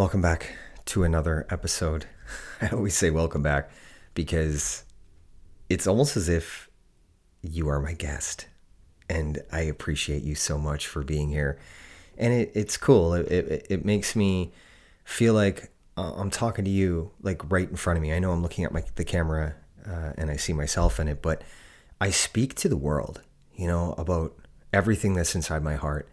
Welcome back to another episode. I always say welcome back because it's almost as if you are my guest, and I appreciate you so much for being here. And it's cool. It makes me feel like I'm talking to you, like right in front of me. I know I'm looking at the camera and I see myself in it, but I speak to the world, about everything that's inside my heart.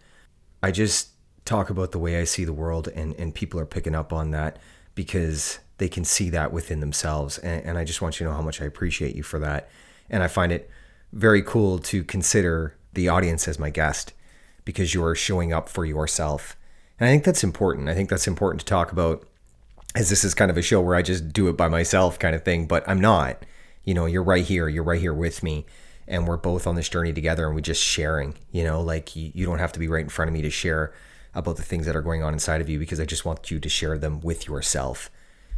I just talk about the way I see the world, and people are picking up on that because they can see that within themselves. And I just want you to know how much I appreciate you for that. And I find it very cool to consider the audience as my guest because you're showing up for yourself. And I think that's important. I think that's important to talk about, as this is kind of a show where I just do it by myself kind of thing, but I'm not. You're right here with me, and we're both on this journey together, and we're just sharing, you don't have to be right in front of me to share about the things that are going on inside of you, because I just want you to share them with yourself.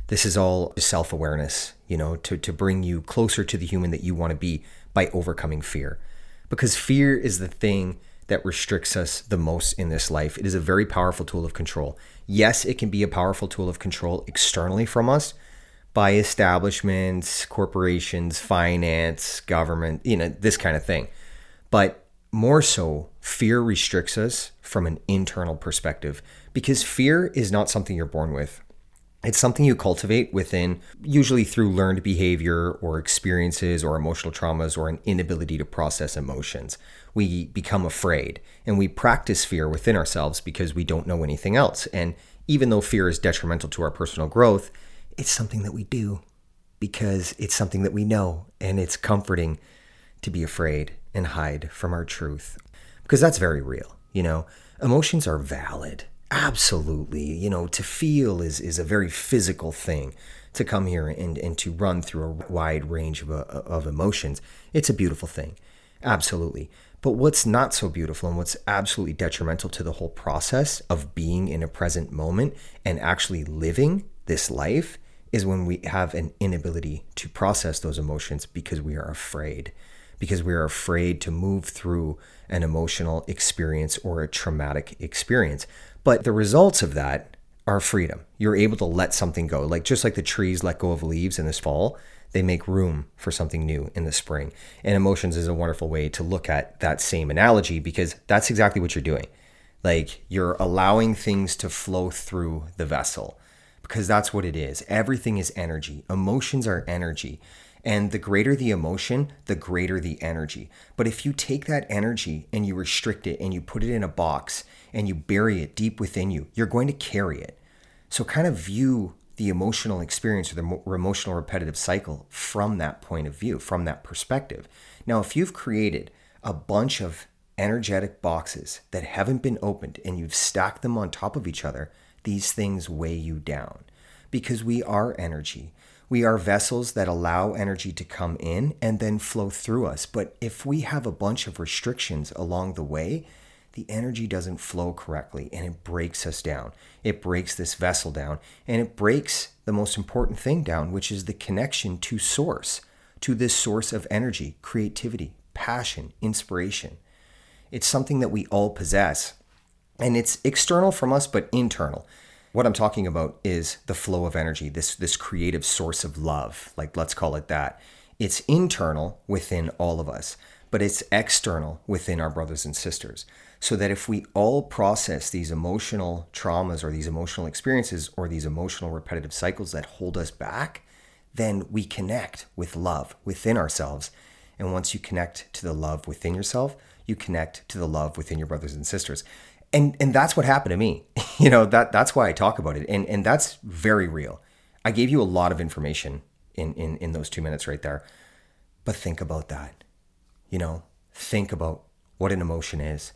This is all self-awareness, to bring you closer to the human that you want to be by overcoming fear. Because fear is the thing that restricts us the most in this life. It is a very powerful tool of control. Yes, it can be a powerful tool of control externally from us by establishments, corporations, finance, government, this kind of thing. But more so, fear restricts us from an internal perspective, because fear is not something you're born with. It's something you cultivate within, usually through learned behavior or experiences or emotional traumas or an inability to process emotions. We become afraid, and we practice fear within ourselves because we don't know anything else. And even though fear is detrimental to our personal growth, it's something that we do because it's something that we know, and it's comforting to be afraid and hide from our truth, because that's very real. Emotions are valid. Absolutely. To feel is a very physical thing. To come here and to run through a wide range of emotions, it's a beautiful thing. Absolutely. But what's not so beautiful, and what's absolutely detrimental to the whole process of being in a present moment and actually living this life, is when we have an inability to process those emotions because we are afraid. Because we are afraid to move through an emotional experience or a traumatic experience. But the results of that are freedom. You're able to let something go. Just like the trees let go of leaves in this fall, they make room for something new in the spring. And emotions is a wonderful way to look at that same analogy, because that's exactly what you're doing. You're allowing things to flow through the vessel, because that's what it is. Everything is energy. Emotions are energy. And the greater the emotion, the greater the energy. But if you take that energy and you restrict it and you put it in a box and you bury it deep within you, you're going to carry it. So kind of view the emotional experience or the emotional repetitive cycle from that point of view, from that perspective. Now, if you've created a bunch of energetic boxes that haven't been opened and you've stacked them on top of each other, these things weigh you down, because we are energy. We are vessels that allow energy to come in and then flow through us. But if we have a bunch of restrictions along the way, the energy doesn't flow correctly, and it breaks us down. It breaks this vessel down, and it breaks the most important thing down, which is the connection to source, to this source of energy, creativity, passion, inspiration. It's something that we all possess, and it's external from us, but internal. What I'm talking about is the flow of energy, this creative source of love, let's call it that. It's internal within all of us, but it's external within our brothers and sisters. So that if we all process these emotional traumas or these emotional experiences or these emotional repetitive cycles that hold us back, then we connect with love within ourselves. And once you connect to the love within yourself, you connect to the love within your brothers and sisters. And that's what happened to me. That's why I talk about it. And that's very real. I gave you a lot of information in those 2 minutes right there. But think about that. Think about what an emotion is.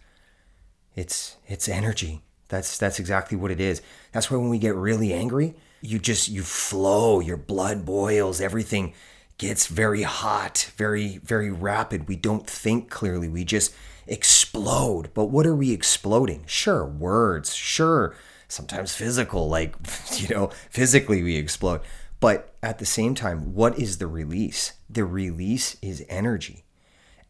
It's energy. That's exactly what it is. That's why when we get really angry, you flow, your blood boils, everything gets very hot, very, very rapid. We don't think clearly. We just explode. But what are we exploding? Sure, words. Sure, sometimes physical, physically we explode. But at the same time, what is the release? The release is energy.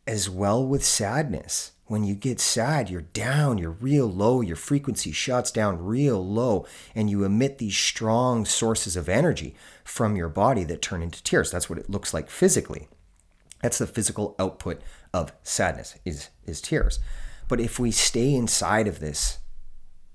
As well with sadness. When you get sad, you're down, you're real low, your frequency shuts down real low, and you emit these strong sources of energy from your body that turn into tears. That's what it looks like physically. That's the physical output of sadness is tears. But if we stay inside of this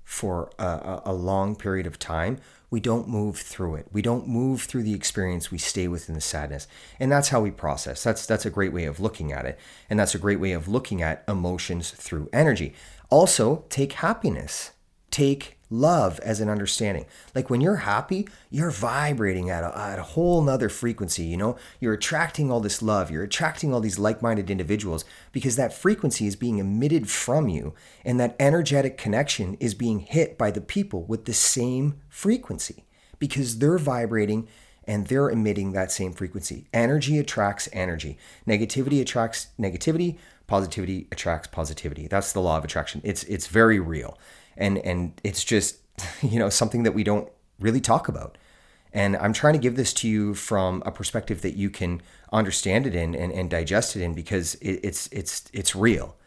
for a long period of time, we don't move through it. We don't move through the experience. We stay within the sadness. And that's how we process. That's a great way of looking at it. And that's a great way of looking at emotions through energy. Also, take happiness. Take love as an understanding. Like when you're happy, you're vibrating at a whole nother frequency, you know? You're attracting all this love. You're attracting all these like-minded individuals because that frequency is being emitted from you and that energetic connection is being hit by the people with the same frequency because they're vibrating and they're emitting that same frequency. Energy attracts energy. Negativity attracts negativity. Positivity attracts positivity. That's the law of attraction. It's very real. And it's just, you know, something that we don't really talk about. And I'm trying to give this to you from a perspective that you can understand it in and digest it in because it's real.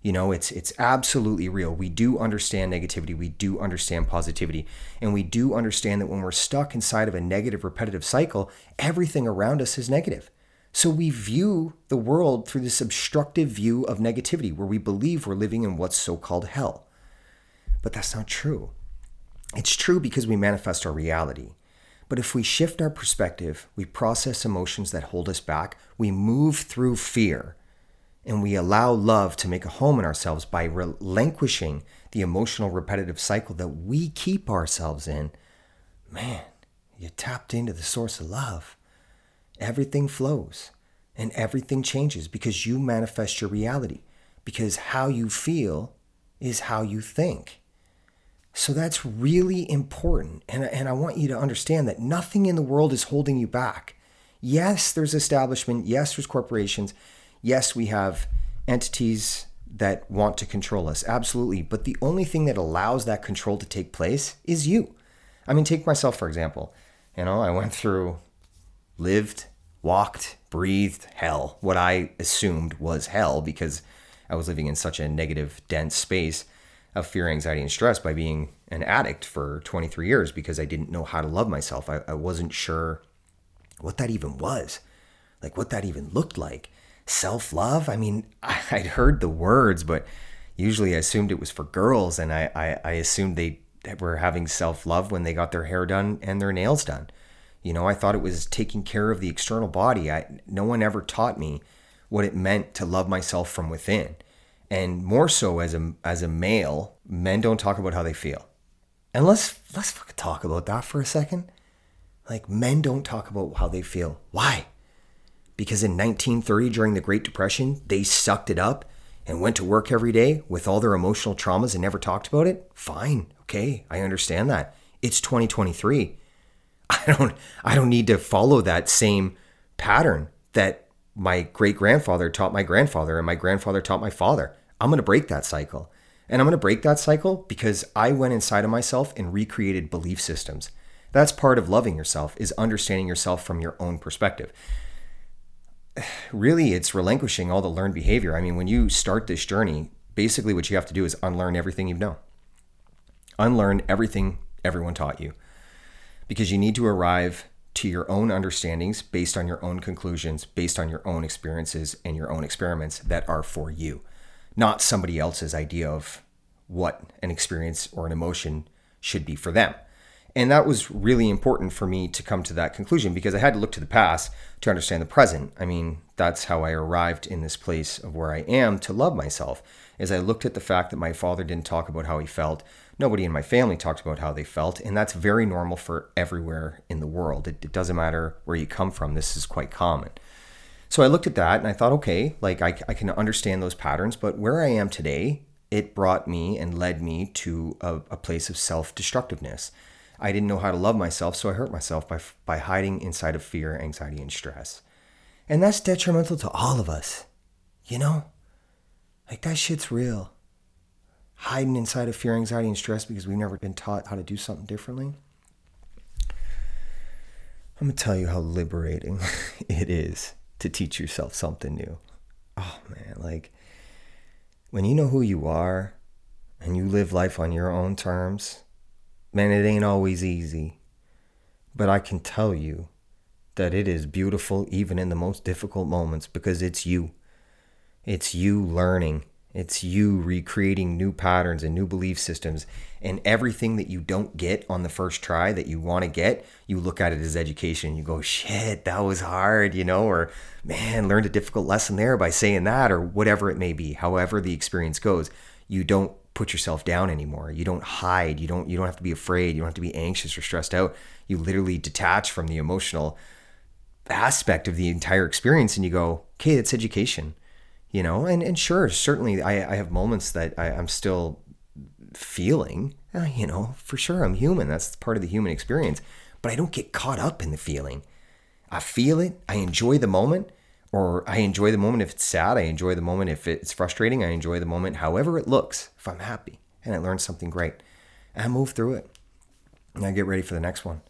You know, it's absolutely real. We do understand negativity. We do understand positivity. And we do understand that when we're stuck inside of a negative repetitive cycle, everything around us is negative. So we view the world through this obstructive view of negativity where we believe we're living in what's so-called hell. But that's not true. It's true because we manifest our reality. But if we shift our perspective, we process emotions that hold us back, we move through fear, and we allow love to make a home in ourselves by relinquishing the emotional repetitive cycle that we keep ourselves in, man, you tapped into the source of love. Everything flows and everything changes because you manifest your reality, because how you feel is how you think. So that's really important. And I want you to understand that nothing in the world is holding you back. Yes, there's establishment. Yes, there's corporations. Yes, we have entities that want to control us. Absolutely. But the only thing that allows that control to take place is you. I mean, take myself, for example. You know, I went through, lived, walked, breathed hell. What I assumed was hell because I was living in such a negative, dense space of fear, anxiety, and stress by being an addict for 23 years because I didn't know how to love myself. I wasn't sure what that even was, like what that even looked like. Self-love? I mean, I'd heard the words, but usually I assumed it was for girls, and I assumed they were having self-love when they got their hair done and their nails done. You know, I thought it was taking care of the external body. No one ever taught me what it meant to love myself from within. And more so as a male, men don't talk about how they feel. And let's fucking talk about that for a second. Like, men don't talk about how they feel. Why? Because in 1930, during the Great Depression, they sucked it up and went to work every day with all their emotional traumas and never talked about it? Fine. Okay, I understand that. It's 2023. I don't need to follow that same pattern that my great-grandfather taught my grandfather and my grandfather taught my father. I'm going to break that cycle. And I'm going to break that cycle because I went inside of myself and recreated belief systems. That's part of loving yourself, is understanding yourself from your own perspective. Really, it's relinquishing all the learned behavior. I mean, when you start this journey, basically what you have to do is unlearn everything you've known. Unlearn everything everyone taught you. Because you need to arrive to your own understandings based on your own conclusions, based on your own experiences and your own experiments that are for you, not somebody else's idea of what an experience or an emotion should be for them. And that was really important for me to come to that conclusion because I had to look to the past to understand the present. I mean, that's how I arrived in this place of where I am to love myself, as I looked at the fact that my father didn't talk about how he felt. Nobody in my family talked about how they felt, and that's very normal for everywhere in the world. It doesn't matter where you come from. This is quite common. So I looked at that, and I thought, okay, like I can understand those patterns, but where I am today, it brought me and led me to a place of self-destructiveness. I didn't know how to love myself, so I hurt myself by hiding inside of fear, anxiety, and stress. And that's detrimental to all of us, you know? Like, that shit's real. Hiding inside of fear, anxiety, and stress because we've never been taught how to do something differently. I'm going to tell you how liberating it is to teach yourself something new. Oh, man, like, when you know who you are and you live life on your own terms, man, it ain't always easy. But I can tell you that it is beautiful even in the most difficult moments, because it's you. It's you learning. It's you recreating new patterns and new belief systems. And everything that you don't get on the first try that you want to get, you look at it as education. You go, shit, that was hard, or man, learned a difficult lesson there by saying that, or whatever it may be. However the experience goes, you don't put yourself down anymore. You don't hide. You don't have to be afraid. You don't have to be anxious or stressed out. You literally detach from the emotional aspect of the entire experience and you go, okay, it's education. And sure, certainly I have moments that I'm still feeling, for sure I'm human. That's part of the human experience, but I don't get caught up in the feeling. I feel it. I enjoy the moment, or I enjoy the moment if it's sad. I enjoy the moment if it's frustrating. I enjoy the moment, however it looks, if I'm happy and I learned something great and I move through it and I get ready for the next one,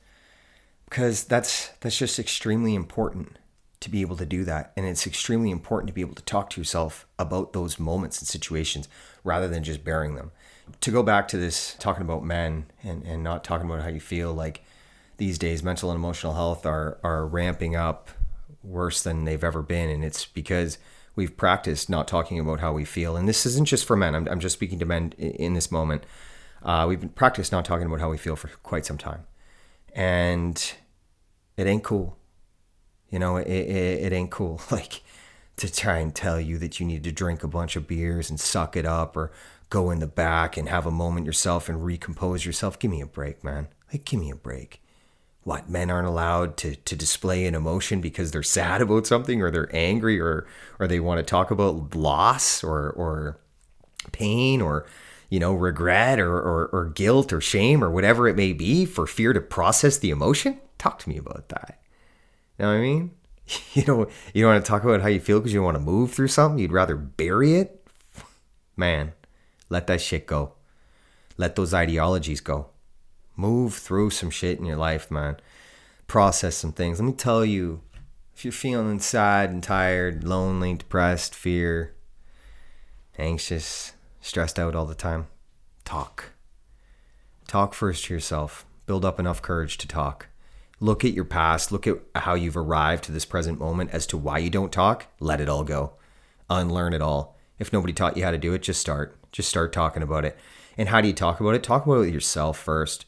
because that's just extremely important to be able to do that. And it's extremely important to be able to talk to yourself about those moments and situations rather than just burying them. To go back to this, talking about men and not talking about how you feel, like these days, mental and emotional health are ramping up worse than they've ever been. And it's because we've practiced not talking about how we feel. And this isn't just for men. I'm just speaking to men in this moment. We've been practiced not talking about how we feel for quite some time. And it ain't cool. It ain't cool, like, to try and tell you that you need to drink a bunch of beers and suck it up, or go in the back and have a moment yourself and recompose yourself. Give me a break, man. Like, give me a break. What, men aren't allowed to display an emotion because they're sad about something, or they're angry, or they want to talk about loss or pain, or regret or guilt or shame or whatever it may be, for fear to process the emotion? Talk to me about that. You know what I mean? You don't want to talk about how you feel because you don't want to move through something. You'd rather bury it. Man, let that shit go. Let those ideologies go. Move through some shit in your life, man. Process some things. Let me tell you, if you're feeling sad and tired, lonely, depressed, fear, anxious, stressed out all the time, talk. Talk first to yourself. Build up enough courage to talk. Look at your past. Look at how you've arrived to this present moment as to why you don't talk. Let it all go. Unlearn it all. If nobody taught you how to do it, just start. Just start talking about it. And how do you talk about it? Talk about it yourself first.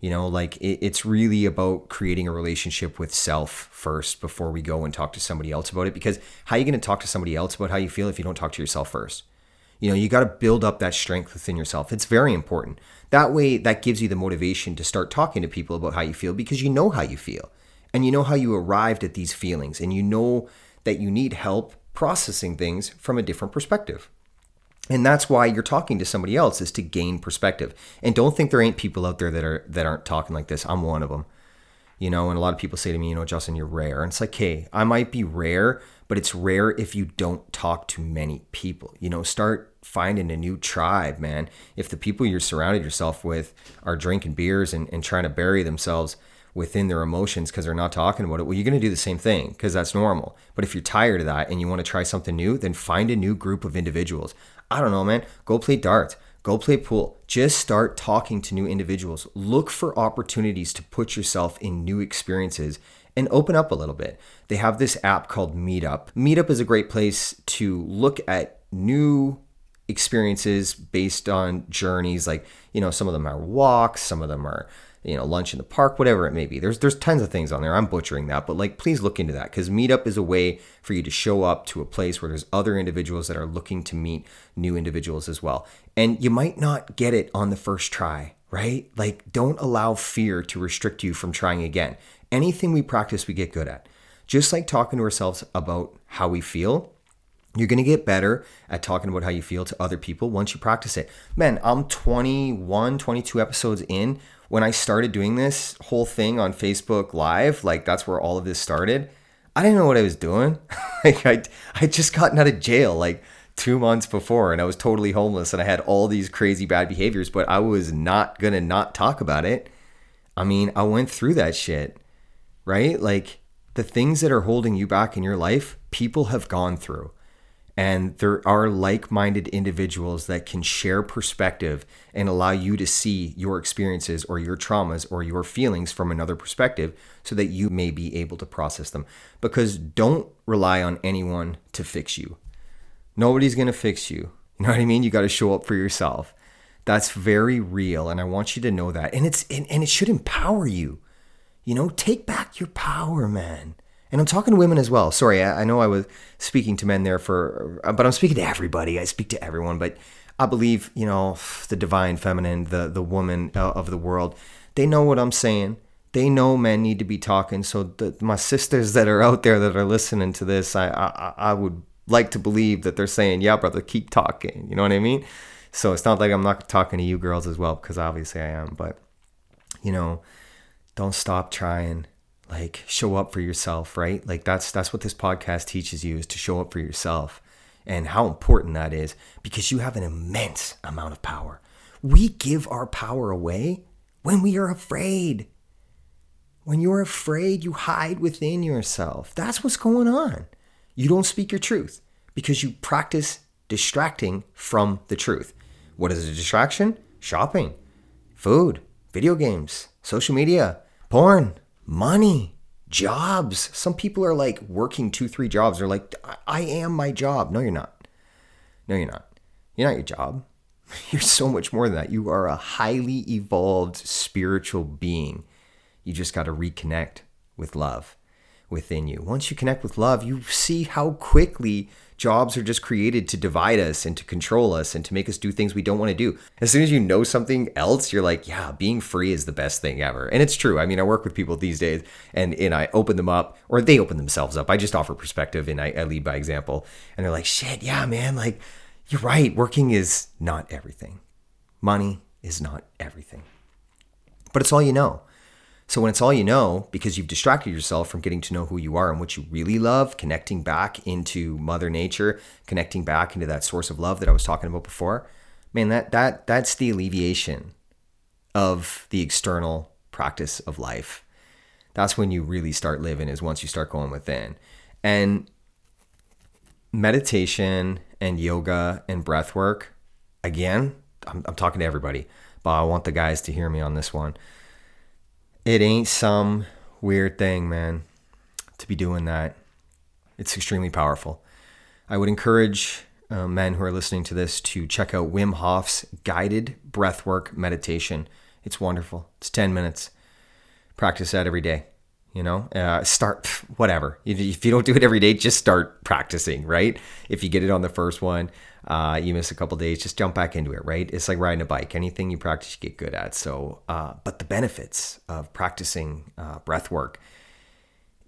It's really about creating a relationship with self first before we go and talk to somebody else about it. Because how are you going to talk to somebody else about how you feel if you don't talk to yourself first? You got to build up that strength within yourself. It's very important. That way, that gives you the motivation to start talking to people about how you feel, because you know how you feel and you know how you arrived at these feelings, and you know that you need help processing things from a different perspective. And that's why you're talking to somebody else, is to gain perspective. And don't think there ain't people out there that aren't talking like this. I'm one of them. And a lot of people say to me, Justin, you're rare. And it's like, hey, I might be rare, but it's rare if you don't talk to many people. Start finding a new tribe, man. If the people you're surrounded yourself with are drinking beers and trying to bury themselves within their emotions because they're not talking about it, well, you're going to do the same thing, because that's normal. But if you're tired of that and you want to try something new, then find a new group of individuals. I don't know, man. Go play darts. Go play pool. Just start talking to new individuals. Look for opportunities to put yourself in new experiences and open up a little bit. They have this app called Meetup. Meetup is a great place to look at new experiences based on journeys. Like, some of them are walks, some of them are, lunch in the park, whatever it may be. There's tons of things on there. I'm butchering that, but please look into that, because Meetup is a way for you to show up to a place where there's other individuals that are looking to meet new individuals as well. And you might not get it on the first try, right? Don't allow fear to restrict you from trying again. Anything we practice, we get good at. Just like talking to ourselves about how we feel, you're going to get better at talking about how you feel to other people once you practice it. Man, I'm 21, 22 episodes in. When I started doing this whole thing on Facebook Live, that's where all of this started. I didn't know what I was doing. I just gotten out of jail 2 months before, and I was totally homeless, and I had all these crazy bad behaviors, but I was not going to not talk about it. I mean, I went through that shit, right? The things that are holding you back in your life, people have gone through. And there are like-minded individuals that can share perspective and allow you to see your experiences or your traumas or your feelings from another perspective so that you may be able to process them. Because don't rely on anyone to fix you. Nobody's going to fix you. You know what I mean? You got to show up for yourself. That's very real, and I want you to know that. And it should empower you. You know, take back your power, man. And I'm talking to women as well. Sorry, I know I was speaking to men there but I'm speaking to everybody. I speak to everyone, but I believe, you know, the divine feminine, the woman of the world, they know what I'm saying. They know men need to be talking. So my sisters that are out there that are listening to this, I would like to believe that they're saying, yeah, brother, keep talking. You know what I mean? So it's not like I'm not talking to you girls as well, because obviously I am, but, you know, don't stop trying. Like, show up for yourself, right? Like, that's what this podcast teaches you, is to show up for yourself, and how important that is, because you have an immense amount of power. We give our power away when we are afraid. When you're afraid, you hide within yourself. That's what's going on. You don't speak your truth because you practice distracting from the truth. What is a distraction? Shopping, food, video games, social media, porn, money, jobs. Some people are like working 2-3 jobs. They're like, I am my job. No, you're not. No, you're not. You're not your job. You're so much more than that. You are a highly evolved spiritual being. You just got to reconnect with love within you. Once you connect with love, you see how quickly jobs are just created to divide us and to control us and to make us do things we don't want to do. As soon as you know something else, you're like, yeah, being free is the best thing ever. And it's true. I mean, I work with people these days and I open them up, or they open themselves up. I just offer perspective and I lead by example. And they're like, shit, yeah, man, like, you're right. Working is not everything. Money is not everything. But it's all you know. So when it's all you know, because you've distracted yourself from getting to know who you are and what you really love, connecting back into Mother Nature, connecting back into that source of love that I was talking about before, man, that's the alleviation of the external practice of life. That's when you really start living, is once you start going within. And meditation and yoga and breath work, again, I'm talking to everybody, but I want the guys to hear me on this one. It ain't some weird thing, man, to be doing that. It's extremely powerful. I would encourage men who are listening to this to check out Wim Hof's guided breathwork meditation. It's wonderful. It's 10 minutes. Practice that every day, you know? Start, whatever. If you don't do it every day, just start practicing, right? If you get it on the first one, you miss a couple days, just jump back into it, right? It's like riding a bike. Anything you practice, you get good at. So, but the benefits of practicing breath work,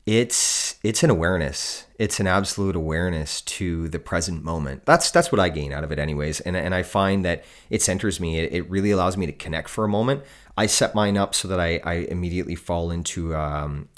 it's an awareness. It's an absolute awareness to the present moment. That's what I gain out of it anyways. And I find that it centers me. It really allows me to connect for a moment. I set mine up so that I immediately fall into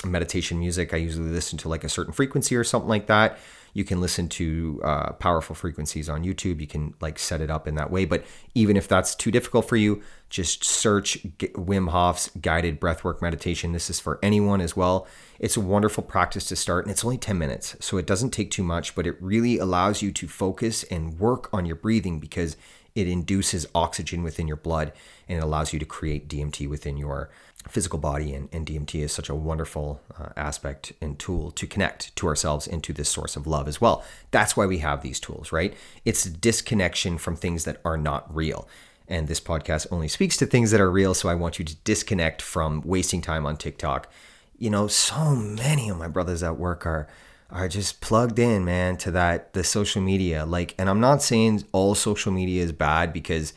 meditation music. I usually listen to like a certain frequency or something like that. You can listen to powerful frequencies on YouTube. You can like set it up in that way. But even if that's too difficult for you, just search Wim Hof's guided breathwork meditation. This is for anyone as well. It's a wonderful practice to start, and it's only 10 minutes. So it doesn't take too much, but it really allows you to focus and work on your breathing, because it induces oxygen within your blood and it allows you to create DMT within your physical body. And DMT is such a wonderful aspect and tool to connect to ourselves into this source of love as well. That's why we have these tools, right? It's disconnection from things that are not real. And this podcast only speaks to things that are real. So I want you to disconnect from wasting time on TikTok. You know, so many of my brothers at work are just plugged in, man, to the social media. Like, and I'm not saying all social media is bad, because,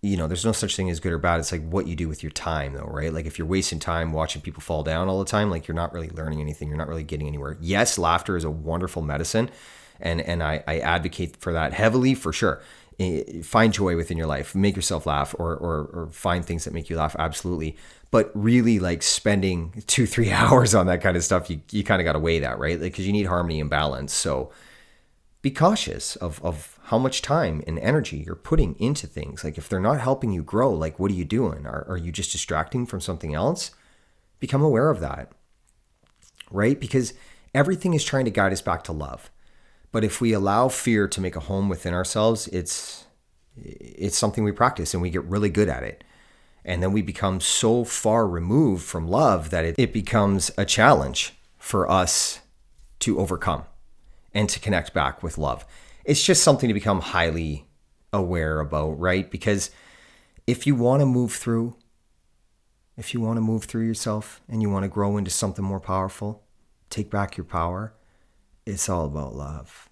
you know, there's no such thing as good or bad. It's like what you do with your time though, right? Like if you're wasting time watching people fall down all the time, like you're not really learning anything. You're not really getting anywhere. Yes, laughter is a wonderful medicine. And I advocate for that heavily, for sure. Find joy within your life, make yourself laugh, or find things that make you laugh. Absolutely. But really, like, spending 2-3 hours on that kind of stuff, you kind of got to weigh that, right? Like, 'cause you need harmony and balance. So be cautious of how much time and energy you're putting into things. Like if they're not helping you grow, like, what are you doing? Are you just distracting from something else? Become aware of that, right? Because everything is trying to guide us back to love. But if we allow fear to make a home within ourselves, it's something we practice and we get really good at it. And then we become so far removed from love that it becomes a challenge for us to overcome and to connect back with love. It's just something to become highly aware about, right? Because if you want to move through yourself and you want to grow into something more powerful, take back your power. It's all about love.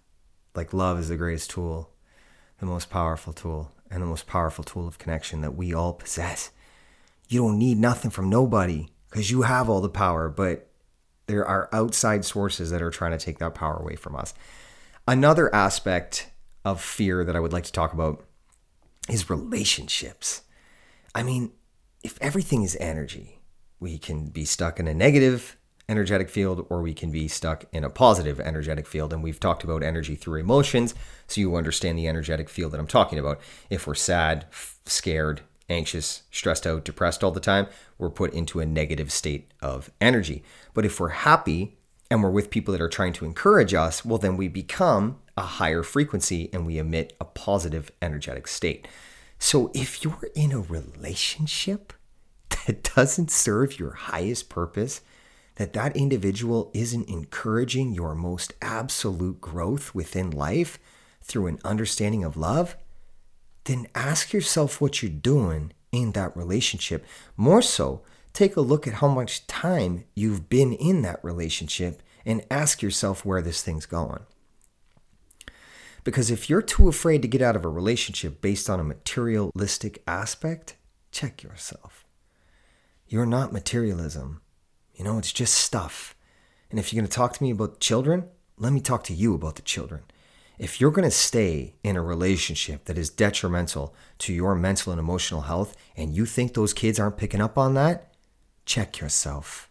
Like, love is the greatest tool, the most powerful tool, and the most powerful tool of connection that we all possess. You don't need nothing from nobody because you have all the power, but there are outside sources that are trying to take that power away from us. Another aspect of fear that I would like to talk about is relationships. I mean, if everything is energy, we can be stuck in a negative energetic field, or we can be stuck in a positive energetic field. And we've talked about energy through emotions, so you understand the energetic field that I'm talking about. If we're sad, scared, anxious, stressed out, depressed all the time, we're put into a negative state of energy. But if we're happy and we're with people that are trying to encourage us, well, then we become a higher frequency and we emit a positive energetic state. So if you're in a relationship that doesn't serve your highest purpose, that individual isn't encouraging your most absolute growth within life through an understanding of love, then ask yourself what you're doing in that relationship. More so, take a look at how much time you've been in that relationship and ask yourself where this thing's going. Because if you're too afraid to get out of a relationship based on a materialistic aspect, check yourself. You're not materialism. You know, it's just stuff. And if you're going to talk to me about children, let me talk to you about the children. If you're going to stay in a relationship that is detrimental to your mental and emotional health, and you think those kids aren't picking up on that, check yourself.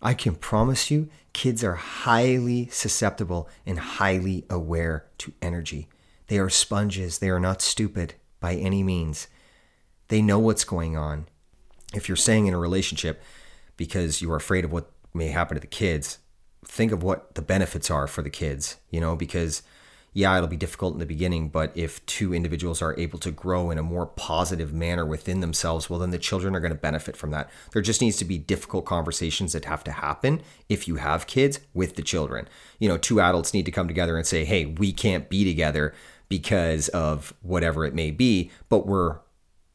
I can promise you, kids are highly susceptible and highly aware to energy. They are sponges. They are not stupid by any means. They know what's going on. If you're staying in a relationship because you are afraid of what may happen to the kids, think of what the benefits are for the kids, you know, because yeah, it'll be difficult in the beginning, but if two individuals are able to grow in a more positive manner within themselves, well, then the children are going to benefit from that. There just needs to be difficult conversations that have to happen if you have kids with the children. You know, two adults need to come together and say, hey, we can't be together because of whatever it may be, but we're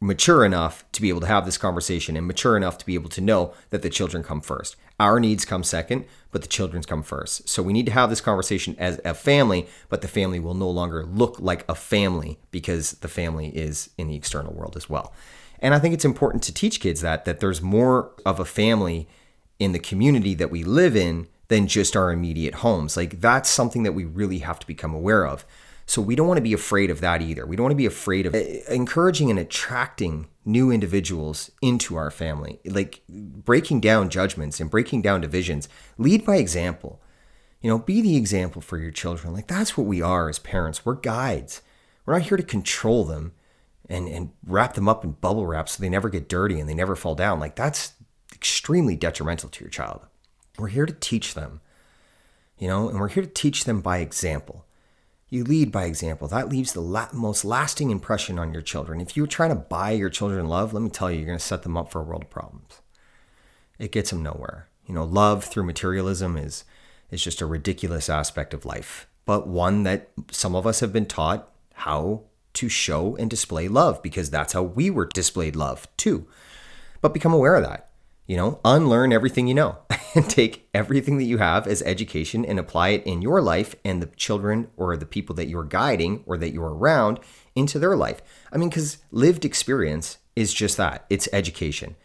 mature enough to be able to have this conversation and mature enough to be able to know that the children come first. Our needs come second, but the children's come first. So we need to have this conversation as a family, but the family will no longer look like a family because the family is in the external world as well. And I think it's important to teach kids that there's more of a family in the community that we live in than just our immediate homes. Like, that's something that we really have to become aware of. So we don't want to be afraid of that either. We don't want to be afraid of encouraging and attracting new individuals into our family, like breaking down judgments and breaking down divisions. Lead by example. You know, be the example for your children. Like, that's what we are as parents. We're guides. We're not here to control them and wrap them up in bubble wrap so they never get dirty and they never fall down. Like, that's extremely detrimental to your child. We're here to teach them, you know, and we're here to teach them by example. You lead by example. That leaves the most lasting impression on your children. If you're trying to buy your children love, let me tell you, you're going to set them up for a world of problems. It gets them nowhere. You know, love through materialism is just a ridiculous aspect of life, but one that some of us have been taught how to show and display love because that's how we were displayed love too. But become aware of that. You know, unlearn everything you know and take everything that you have as education and apply it in your life and the children or the people that you're guiding or that you're around into their life. I mean, because lived experience is just that. It's education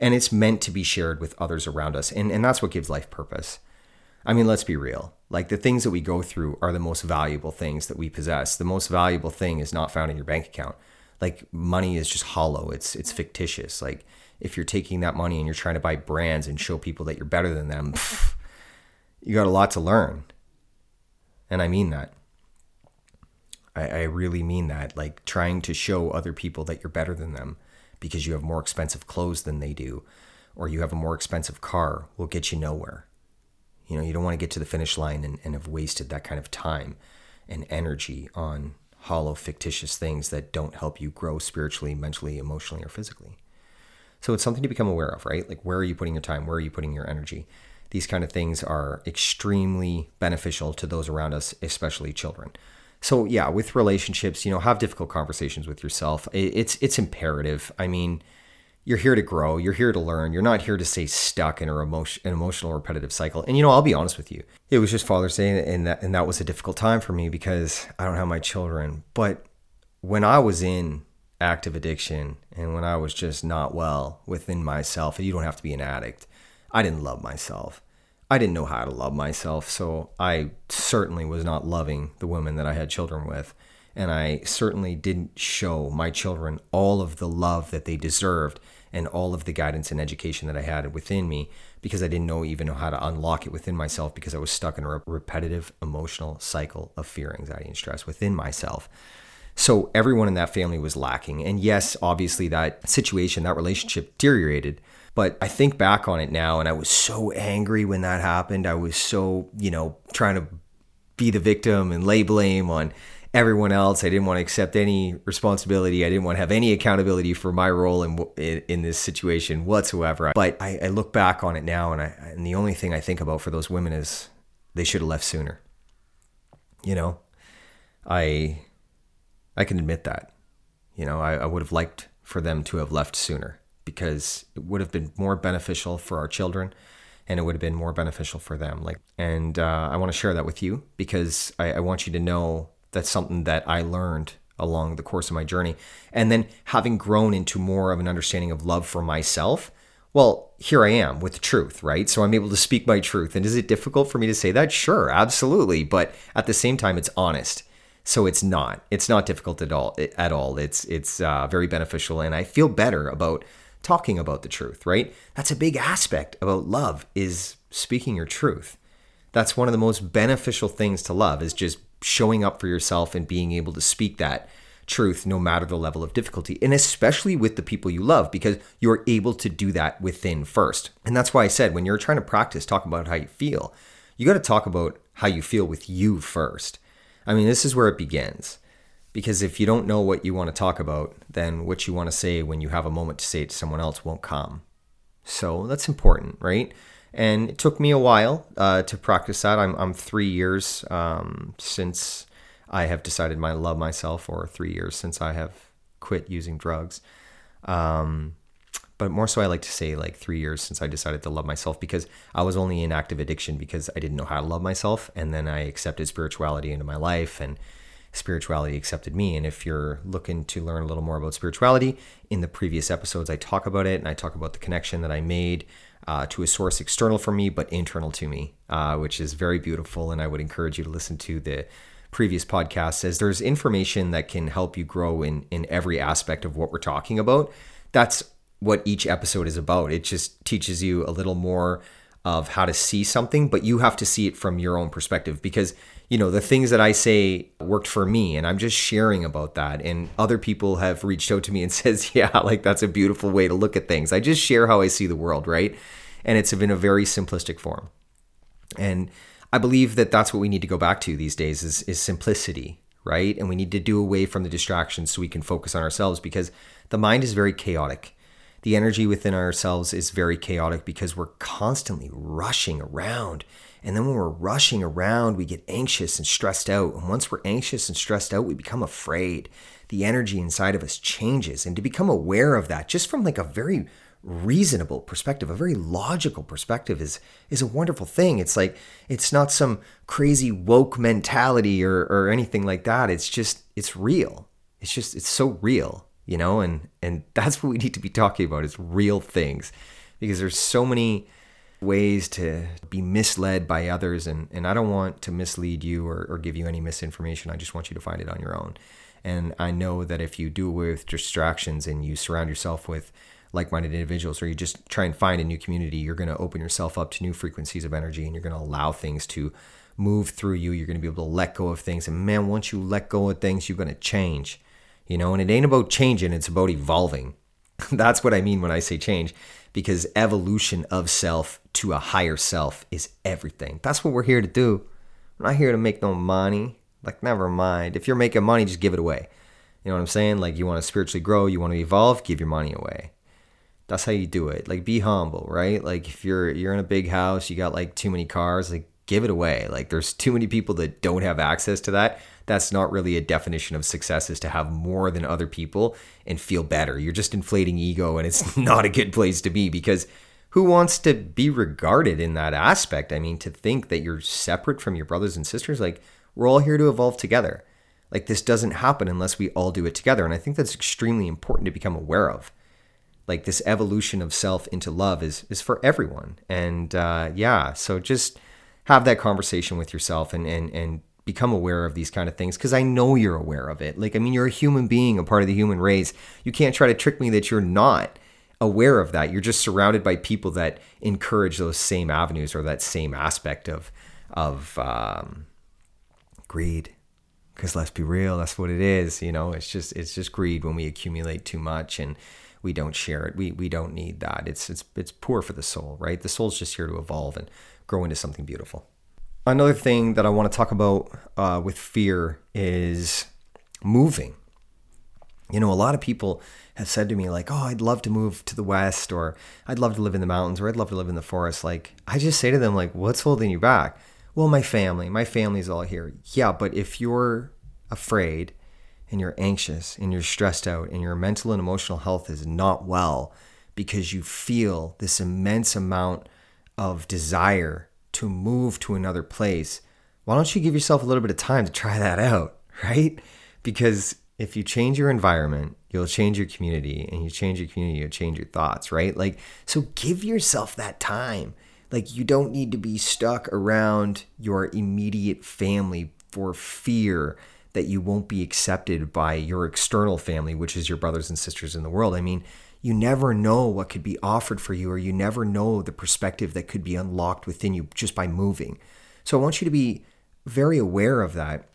and it's meant to be shared with others around us. And that's what gives life purpose. I mean, let's be real. Like, the things that we go through are the most valuable things that we possess. The most valuable thing is not found in your bank account. Like, money is just hollow. It's fictitious. Like, if you're taking that money and you're trying to buy brands and show people that you're better than them, you got a lot to learn. And I mean that. I really mean that. Like, trying to show other people that you're better than them because you have more expensive clothes than they do, or you have a more expensive car, will get you nowhere. You know, you don't want to get to the finish line and have wasted that kind of time. and energy on hollow, fictitious things that don't help you grow spiritually, mentally, emotionally, or physically. So it's something to become aware of, right? Like, where are you putting your time? Where are you putting your energy? These kind of things are extremely beneficial to those around us, especially children. So yeah, with relationships, have difficult conversations with yourself. It's imperative. I mean, you're here to grow. You're here to learn. You're not here to stay stuck in an emotional repetitive cycle. And I'll be honest with you. It was just Father's Day, and that was a difficult time for me because I don't have my children. But when I was in active addiction and when I was just not well within myself, you don't have to be an addict, I didn't love myself. I didn't know how to love myself, so I certainly was not loving the woman that I had children with, and I certainly didn't show my children all of the love that they deserved and all of the guidance and education that I had within me, because I didn't know even how to unlock it within myself, because I was stuck in a repetitive emotional cycle of fear, anxiety, and stress within myself. So everyone in that family was lacking. And yes, obviously that situation, that relationship deteriorated. But I think back on it now, and I was so angry when that happened. I was so, trying to be the victim and lay blame on everyone else. I didn't want to accept any responsibility. I didn't want to have any accountability for my role in this situation whatsoever. But I look back on it now, and the only thing I think about for those women is they should have left sooner. I can admit that. I would have liked for them to have left sooner, because it would have been more beneficial for our children, and it would have been more beneficial for them. I want to share that with you, because I want you to know that's something that I learned along the course of my journey. And then, having grown into more of an understanding of love for myself, well, here I am with the truth, right? So I'm able to speak my truth. And is it difficult for me to say that? Sure, absolutely. But at the same time, it's honest. So it's not difficult at all. It's very beneficial. And I feel better about talking about the truth, right? That's a big aspect about love, is speaking your truth. That's one of the most beneficial things to love, is just showing up for yourself and being able to speak that truth no matter the level of difficulty, and especially with the people you love, because you're able to do that within first. And that's why I said, when you're trying to practice talking about how you feel, you got to talk about how you feel with you first. I mean, this is where it begins, because if you don't know what you want to talk about, then what you want to say when you have a moment to say it to someone else won't come. So that's important, right? And it took me a while to practice that. I'm 3 years since I have decided I love myself, or 3 years since I have quit using drugs. But more so, I like to say 3 years since I decided to love myself, because I was only in active addiction because I didn't know how to love myself. And then I accepted spirituality into my life, and spirituality accepted me. And if you're looking to learn a little more about spirituality, in the previous episodes, I talk about it, and I talk about the connection that I made to a source external from me, but internal to me, which is very beautiful. And I would encourage you to listen to the previous podcasts, as there's information that can help you grow in every aspect of what we're talking about. That's what each episode is about. It just teaches you a little more of how to see something, but you have to see it from your own perspective, because the things that I say worked for me, and I'm just sharing about that, and other people have reached out to me and says, yeah, that's a beautiful way to look at things. I just share how I see the world, right? And it's in a very simplistic form, and I believe that that's what we need to go back to these days is simplicity, right? And we need to do away from the distractions so we can focus on ourselves, because the mind is very chaotic. The energy within ourselves is very chaotic because we're constantly rushing around. And then when we're rushing around, we get anxious and stressed out. And once we're anxious and stressed out, we become afraid. The energy inside of us changes. And to become aware of that, just from a very reasonable perspective, a very logical perspective, is a wonderful thing. It's it's not some crazy woke mentality or anything like that. It's real. It's so real. And that's what we need to be talking about, is real things, because there's so many ways to be misled by others. And I don't want to mislead you or give you any misinformation. I just want you to find it on your own. And I know that if you do away with distractions and you surround yourself with like-minded individuals, or you just try and find a new community, you're going to open yourself up to new frequencies of energy, and you're going to allow things to move through you. You're going to be able to let go of things. And man, once you let go of things, you're going to change. And it ain't about changing, it's about evolving. That's what I mean when I say change, because evolution of self to a higher self is everything. That's what we're here to do. We're not here to make no money, Like, never mind. If you're making money, just give it away. You know what I'm saying? Like, you want to spiritually grow, you want to evolve, give your money away. That's how you do it. Like, be humble, right? Like, if you're in a big house, you got like too many cars, like give it away. Like, there's too many people that don't have access to that. That's not really a definition of success, is to have more than other people and feel better. You're just inflating ego, and it's not a good place to be, because who wants to be regarded in that aspect? I mean, to think that you're separate from your brothers and sisters, like, we're all here to evolve together. Like, this doesn't happen unless we all do it together. And I think that's extremely important to become aware of. Like, this evolution of self into love is for everyone. And so just have that conversation with yourself and become aware of these kind of things, because I know you're aware of it. Like, I mean, you're a human being, a part of the human race. You can't try to trick me that you're not aware of that. You're just surrounded by people that encourage those same avenues or that same aspect of greed. Because let's be real, that's what it is. You know, it's just greed when we accumulate too much and we don't share it. We don't need that. It's poor for the soul, right? The soul's just here to evolve and grow into something beautiful. Another thing that I want to talk about with fear is moving. You know, a lot of people have said to me, like, oh, I'd love to move to the West, or I'd love to live in the mountains, or I'd love to live in the forest. Like, I just say to them, like, what's holding you back? Well, my family's all here. Yeah, but if you're afraid and you're anxious and you're stressed out and your mental and emotional health is not well because you feel this immense amount of desire to move to another place, why don't you give yourself a little bit of time to try that out, right? Because if you change your environment, you'll change your community, and you change your community, you'll change your thoughts, right? Like, so give yourself that time. Like, you don't need to be stuck around your immediate family for fear that you won't be accepted by your external family, which is your brothers and sisters in the world. I mean, you never know what could be offered for you, or you never know the perspective that could be unlocked within you just by moving. So I want you to be very aware of that.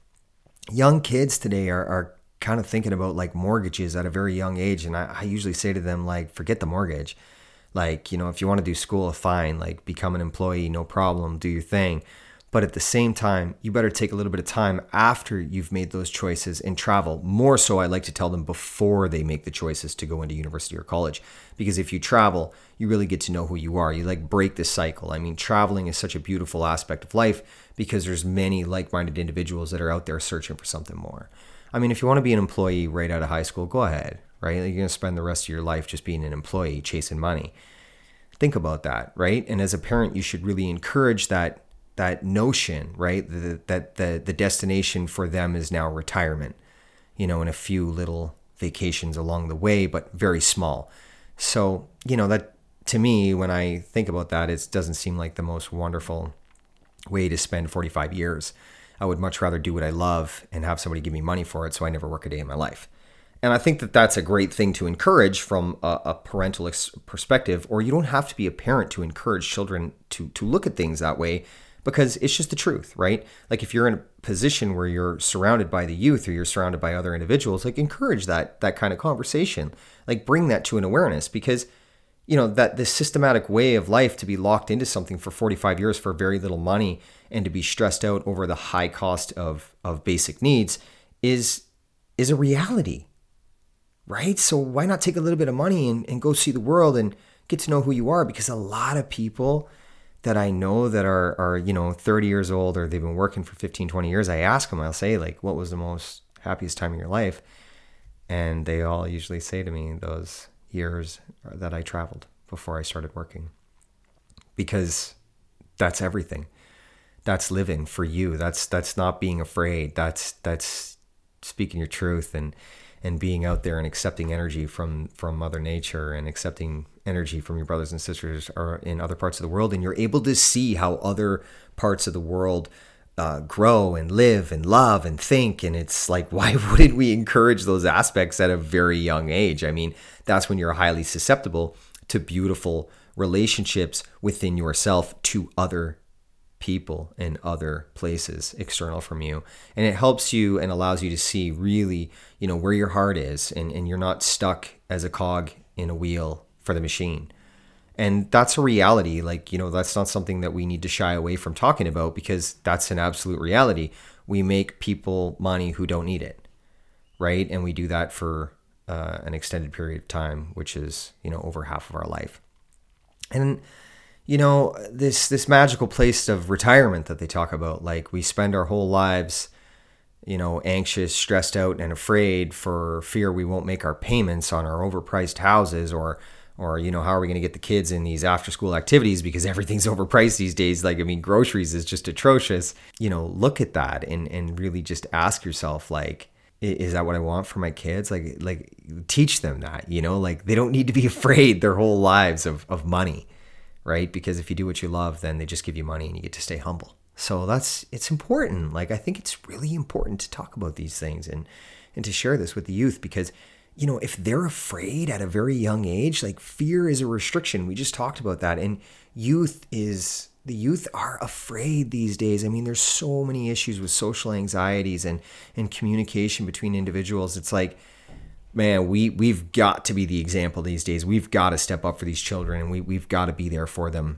Young kids today are kind of thinking about, like, mortgages at a very young age. And I usually say to them, like, forget the mortgage. Like, you know, if you want to do school, fine, like, become an employee, no problem, do your thing. But at the same time, you better take a little bit of time after you've made those choices and travel. More so, I like to tell them before they make the choices to go into university or college. Because if you travel, you really get to know who you are. You, like, break this cycle. I mean, traveling is such a beautiful aspect of life, because there's many like-minded individuals that are out there searching for something more. I mean, if you want to be an employee right out of high school, go ahead. Right? You're going to spend the rest of your life just being an employee chasing money. Think about that, right? And as a parent, you should really encourage that notion, right? That the destination for them is now retirement, you know, and a few little vacations along the way, but very small. So, you know, that to me, when I think about that, it doesn't seem like the most wonderful way to spend 45 years. I would much rather do what I love and have somebody give me money for it so I never work a day in my life. And I think that that's a great thing to encourage from a parental perspective, or you don't have to be a parent to encourage children to look at things that way, because it's just the truth, right? Like, if you're in a position where you're surrounded by the youth, or you're surrounded by other individuals, like, encourage that kind of conversation, like, bring that to an awareness, because, you know, that this systematic way of life, to be locked into something for 45 years for very little money and to be stressed out over the high cost of basic needs is a reality. Right? So why not take a little bit of money and go see the world and get to know who you are? Because a lot of people that I know that are, you know, 30 years old, or they've been working for 15, 20 years, I ask them, I'll say, like, what was the most happiest time of your life? And they all usually say to me, those years that I traveled before I started working. Because that's everything. That's living for you. That's not being afraid. That's speaking your truth and being out there and accepting energy from Mother Nature, and accepting energy from your brothers and sisters or in other parts of the world. And you're able to see how other parts of the world grow and live and love and think. And it's like, why wouldn't we encourage those aspects at a very young age? I mean, that's when you're highly susceptible to beautiful relationships within yourself to other people in other places external from you. And it helps you and allows you to see really, you know, where your heart is, and you're not stuck as a cog in a wheel for the machine. And that's a reality. Like, you know, that's not something that we need to shy away from talking about, because that's an absolute reality. we make people money who don't need it, right? And we do that for an extended period of time, which is, you know, over half of our life. And, you know, this magical place of retirement that they talk about, like we spend our whole lives, you know, anxious, stressed out, and afraid for fear we won't make our payments on our overpriced houses, or, you know, how are we going to get the kids in these after school activities because everything's overpriced these days. Like, I mean, groceries is just atrocious. You know, look at that and really just ask yourself, like, is that what I want for my kids? Like teach them that, you know, like they don't need to be afraid their whole lives of money, right? Because if you do what you love, then they just give you money and you get to stay humble. So it's important. Like, I think it's really important to talk about these things and to share this with the youth, because, you know, if they're afraid at a very young age, like fear is a restriction. We just talked about that. And the youth are afraid these days. I mean, there's so many issues with social anxieties and communication between individuals. It's like, man, we've got to be the example these days. We've got to step up for these children, and we've got to be there for them.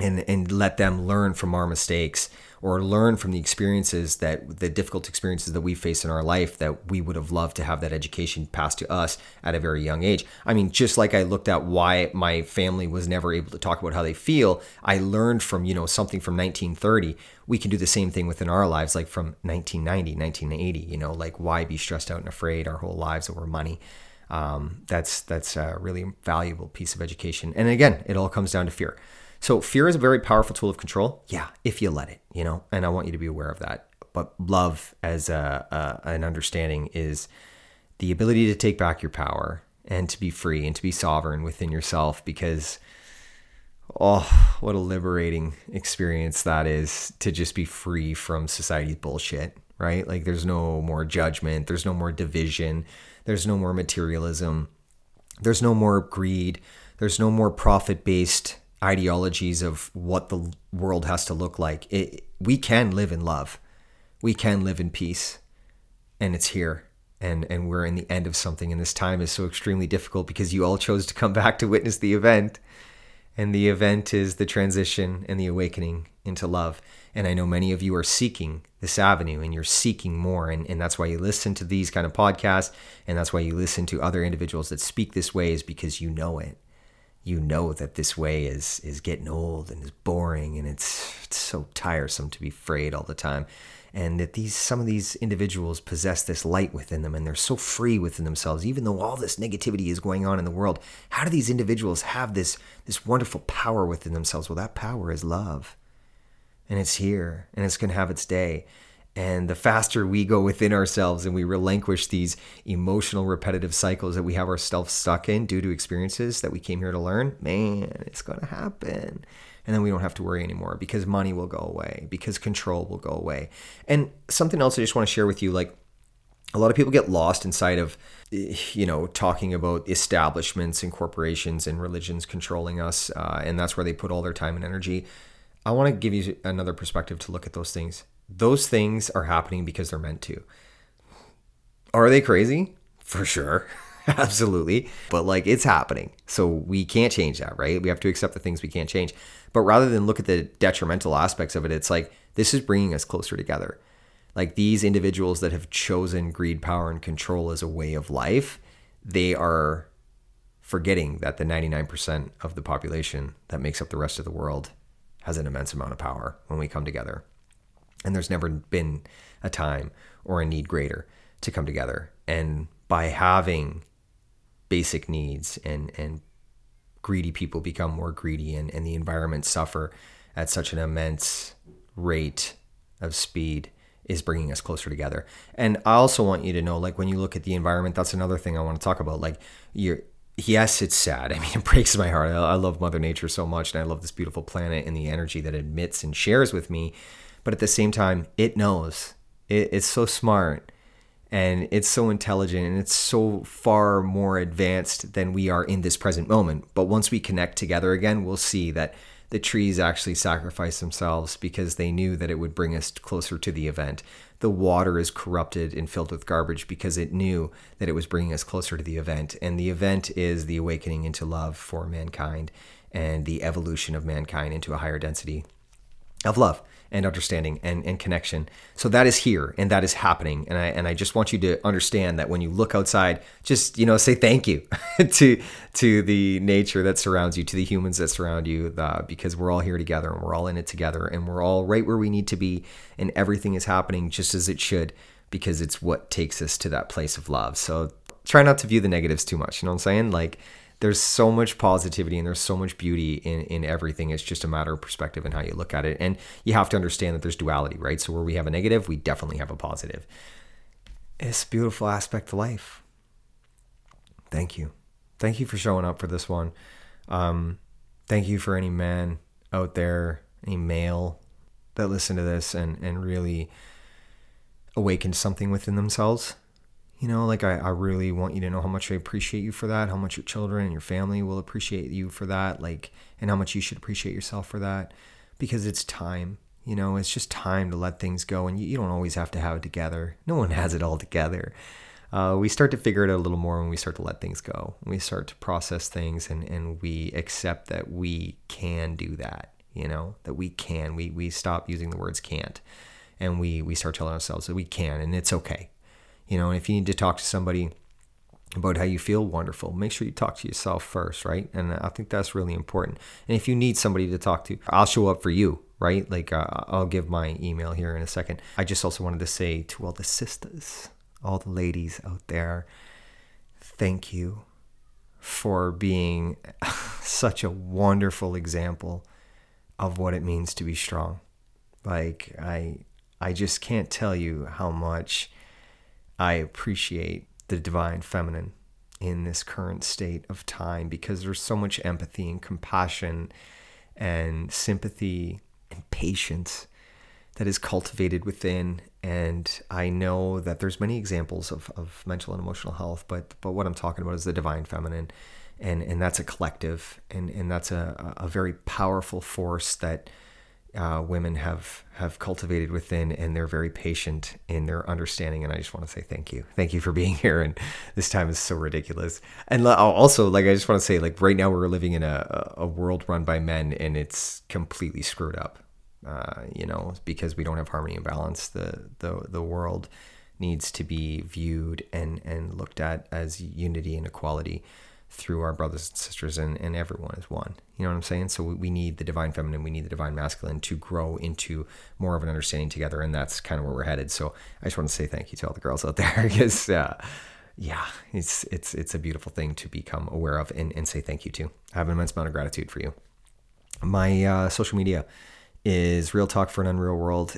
And let them learn from our mistakes, or learn from the experiences that the difficult experiences that we face in our life, that we would have loved to have that education passed to us at a very young age. I mean, just like I looked at why my family was never able to talk about how they feel, I learned from, you know, something from 1930. We can do the same thing within our lives, like from 1990, 1980, you know, like why be stressed out and afraid our whole lives over money? That's a really valuable piece of education. And again, it all comes down to fear. So fear is a very powerful tool of control. Yeah, if you let it, you know, and I want you to be aware of that. But love as an understanding is the ability to take back your power and to be free and to be sovereign within yourself, because, oh, what a liberating experience that is to just be free from society's bullshit, right? Like there's no more judgment. There's no more division. There's no more materialism. There's no more greed. There's no more profit-based ideologies of what the world has to look like. We can live in love. We can live in peace. And it's here. And we're in the end of something. And this time is so extremely difficult because you all chose to come back to witness the event. And the event is the transition and the awakening into love. And I know many of you are seeking this avenue, and you're seeking more. And that's why you listen to these kind of podcasts. And that's why you listen to other individuals that speak this way, is because you know it. You know that this way is getting old and is boring, and it's so tiresome to be afraid all the time, and that some of these individuals possess this light within them, and they're so free within themselves, even though all this negativity is going on in the world. How do these individuals have this wonderful power within themselves? Well, that power is love, and it's here, and it's going to have its day. And the faster we go within ourselves and we relinquish these emotional repetitive cycles that we have ourselves stuck in due to experiences that we came here to learn, man, it's going to happen. And then we don't have to worry anymore, because money will go away, because control will go away. And something else I just want to share with you, like a lot of people get lost inside of, you know, talking about establishments and corporations and religions controlling us. And that's where they put all their time and energy. I want to give you another perspective to look at those things. Those things are happening because they're meant to. Are they crazy? For sure. Absolutely. But like, it's happening. So we can't change that, right? We have to accept the things we can't change. But rather than look at the detrimental aspects of it, it's like, this is bringing us closer together. Like these individuals that have chosen greed, power, and control as a way of life, they are forgetting that the 99% of the population that makes up the rest of the world has an immense amount of power when we come together. And there's never been a time or a need greater to come together. And by having basic needs and greedy people become more greedy, and the environment suffer at such an immense rate of speed, is bringing us closer together. And I also want you to know, like when you look at the environment, that's another thing I want to talk about. Like yes, it's sad. I mean, it breaks my heart. I love Mother Nature so much, and I love this beautiful planet and the energy that it emits and shares with me. But at the same time, it knows. It's so smart, and it's so intelligent, and it's so far more advanced than we are in this present moment. But once we connect together again, we'll see that the trees actually sacrificed themselves because they knew that it would bring us closer to the event. The water is corrupted and filled with garbage because it knew that it was bringing us closer to the event. And the event is the awakening into love for mankind and the evolution of mankind into a higher density. of love and understanding and connection. So that is here and that is happening. And I just want you to understand that when you look outside, just, say thank you to the nature that surrounds you, to the humans that surround you, because we're all here together and we're all in it together and we're all right where we need to be, and everything is happening just as it should, because it's what takes us to that place of love. So try not to view the negatives too much. You know what I'm saying? Like, there's so much positivity and there's so much beauty in everything. It's just a matter of perspective and how you look at it. And you have to understand that there's duality, right? So where we have a negative, we definitely have a positive. It's a beautiful aspect of life. Thank you. Thank you for showing up for this one. Thank you for any man out there, any male that listened to this and really awakened something within themselves. I really want you to know how much I appreciate you for that, how much your children and your family will appreciate you for that, and how much you should appreciate yourself for that, because it's time, it's just time to let things go. And you don't always have to have it together. No one has it all together. We start to figure it out a little more when we start to let things go. We start to process things and we accept that we can do that, that we can. We stop using the words can't, and we start telling ourselves that we can, and it's okay. And if you need to talk to somebody about how you feel, wonderful. Make sure you talk to yourself first, right? And I think that's really important. And if you need somebody to talk to, I'll show up for you, right? I'll give my email here in a second. I just also wanted to say to all the sisters, all the ladies out there, thank you for being such a wonderful example of what it means to be strong. I just can't tell you how much I appreciate the divine feminine in this current state of time, because there's so much empathy and compassion and sympathy and patience that is cultivated within. And I know that there's many examples of mental and emotional health, but what I'm talking about is the divine feminine. And that's a collective, and that's a very powerful force that women have cultivated within, and they're very patient in their understanding. And I just want to say thank you. Thank you for being here. And this time is so ridiculous. And also, I just want to say, right now we're living in a world run by men, and it's completely screwed up, because we don't have harmony and balance. The world needs to be viewed and looked at as unity and equality through our brothers and sisters, and everyone is one. You know what I'm saying? So we need the divine feminine, we need the divine masculine to grow into more of an understanding together, and that's kind of where we're headed. So I just want to say thank you to all the girls out there, because it's a beautiful thing to become aware of and say thank you to. I have an immense amount of gratitude for you. My social media is Real Talk for an Unreal World.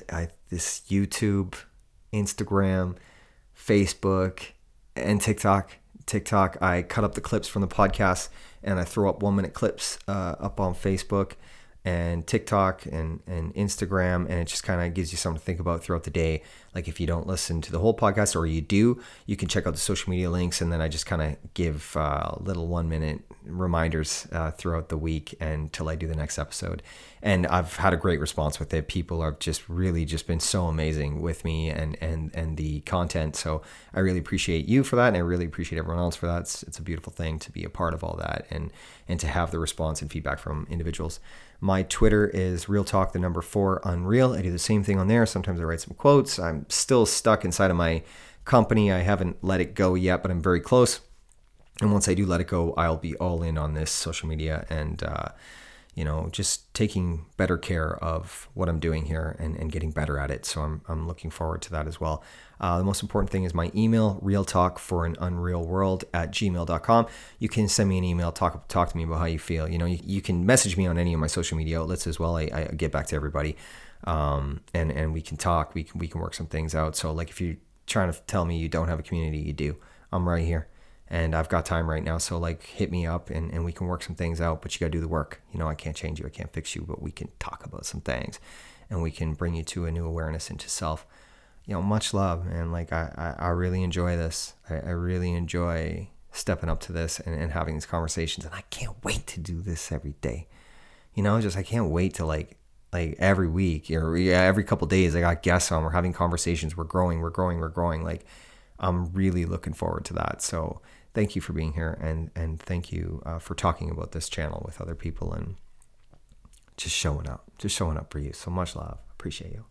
This YouTube, Instagram, Facebook, and TikTok, I cut up the clips from the podcast and I throw up 1-minute clips up on Facebook and TikTok and Instagram, and it just kind of gives you something to think about throughout the day. If you don't listen to the whole podcast, or you do, you can check out the social media links, and then I just kind of give little 1-minute reminders throughout the week until I do the next episode. And I've had a great response with it. People have just really just been so amazing with me and the content. So I really appreciate you for that, and I really appreciate everyone else for that. It's a beautiful thing to be a part of all that and to have the response and feedback from individuals. My Twitter is RealTalk, 4Unreal. I do the same thing on there. Sometimes I write some quotes. I'm still stuck inside of my company. I haven't let it go yet, but I'm very close. And once I do let it go, I'll be all in on this social media and, just taking better care of what I'm doing here and getting better at it. So I'm looking forward to that as well. The most important thing is my email, realtalkforanunrealworld@gmail.com. You can send me an email, talk to me about how you feel. You can message me on any of my social media outlets as well. I get back to everybody, and we can talk. We can work some things out. So if you're trying to tell me you don't have a community, you do. I'm right here. And I've got time right now, so hit me up and we can work some things out, but you gotta do the work. I can't change you, I can't fix you, but we can talk about some things and we can bring you to a new awareness into self. Much love, and I really enjoy this. I really enjoy stepping up to this and having these conversations, and I can't wait to do this every day. I can't wait to every week or every couple of days I got guests on, we're having conversations, we're growing. I'm really looking forward to that. So thank you for being here, and thank you for talking about this channel with other people, and just showing up for you. So much love. Appreciate you.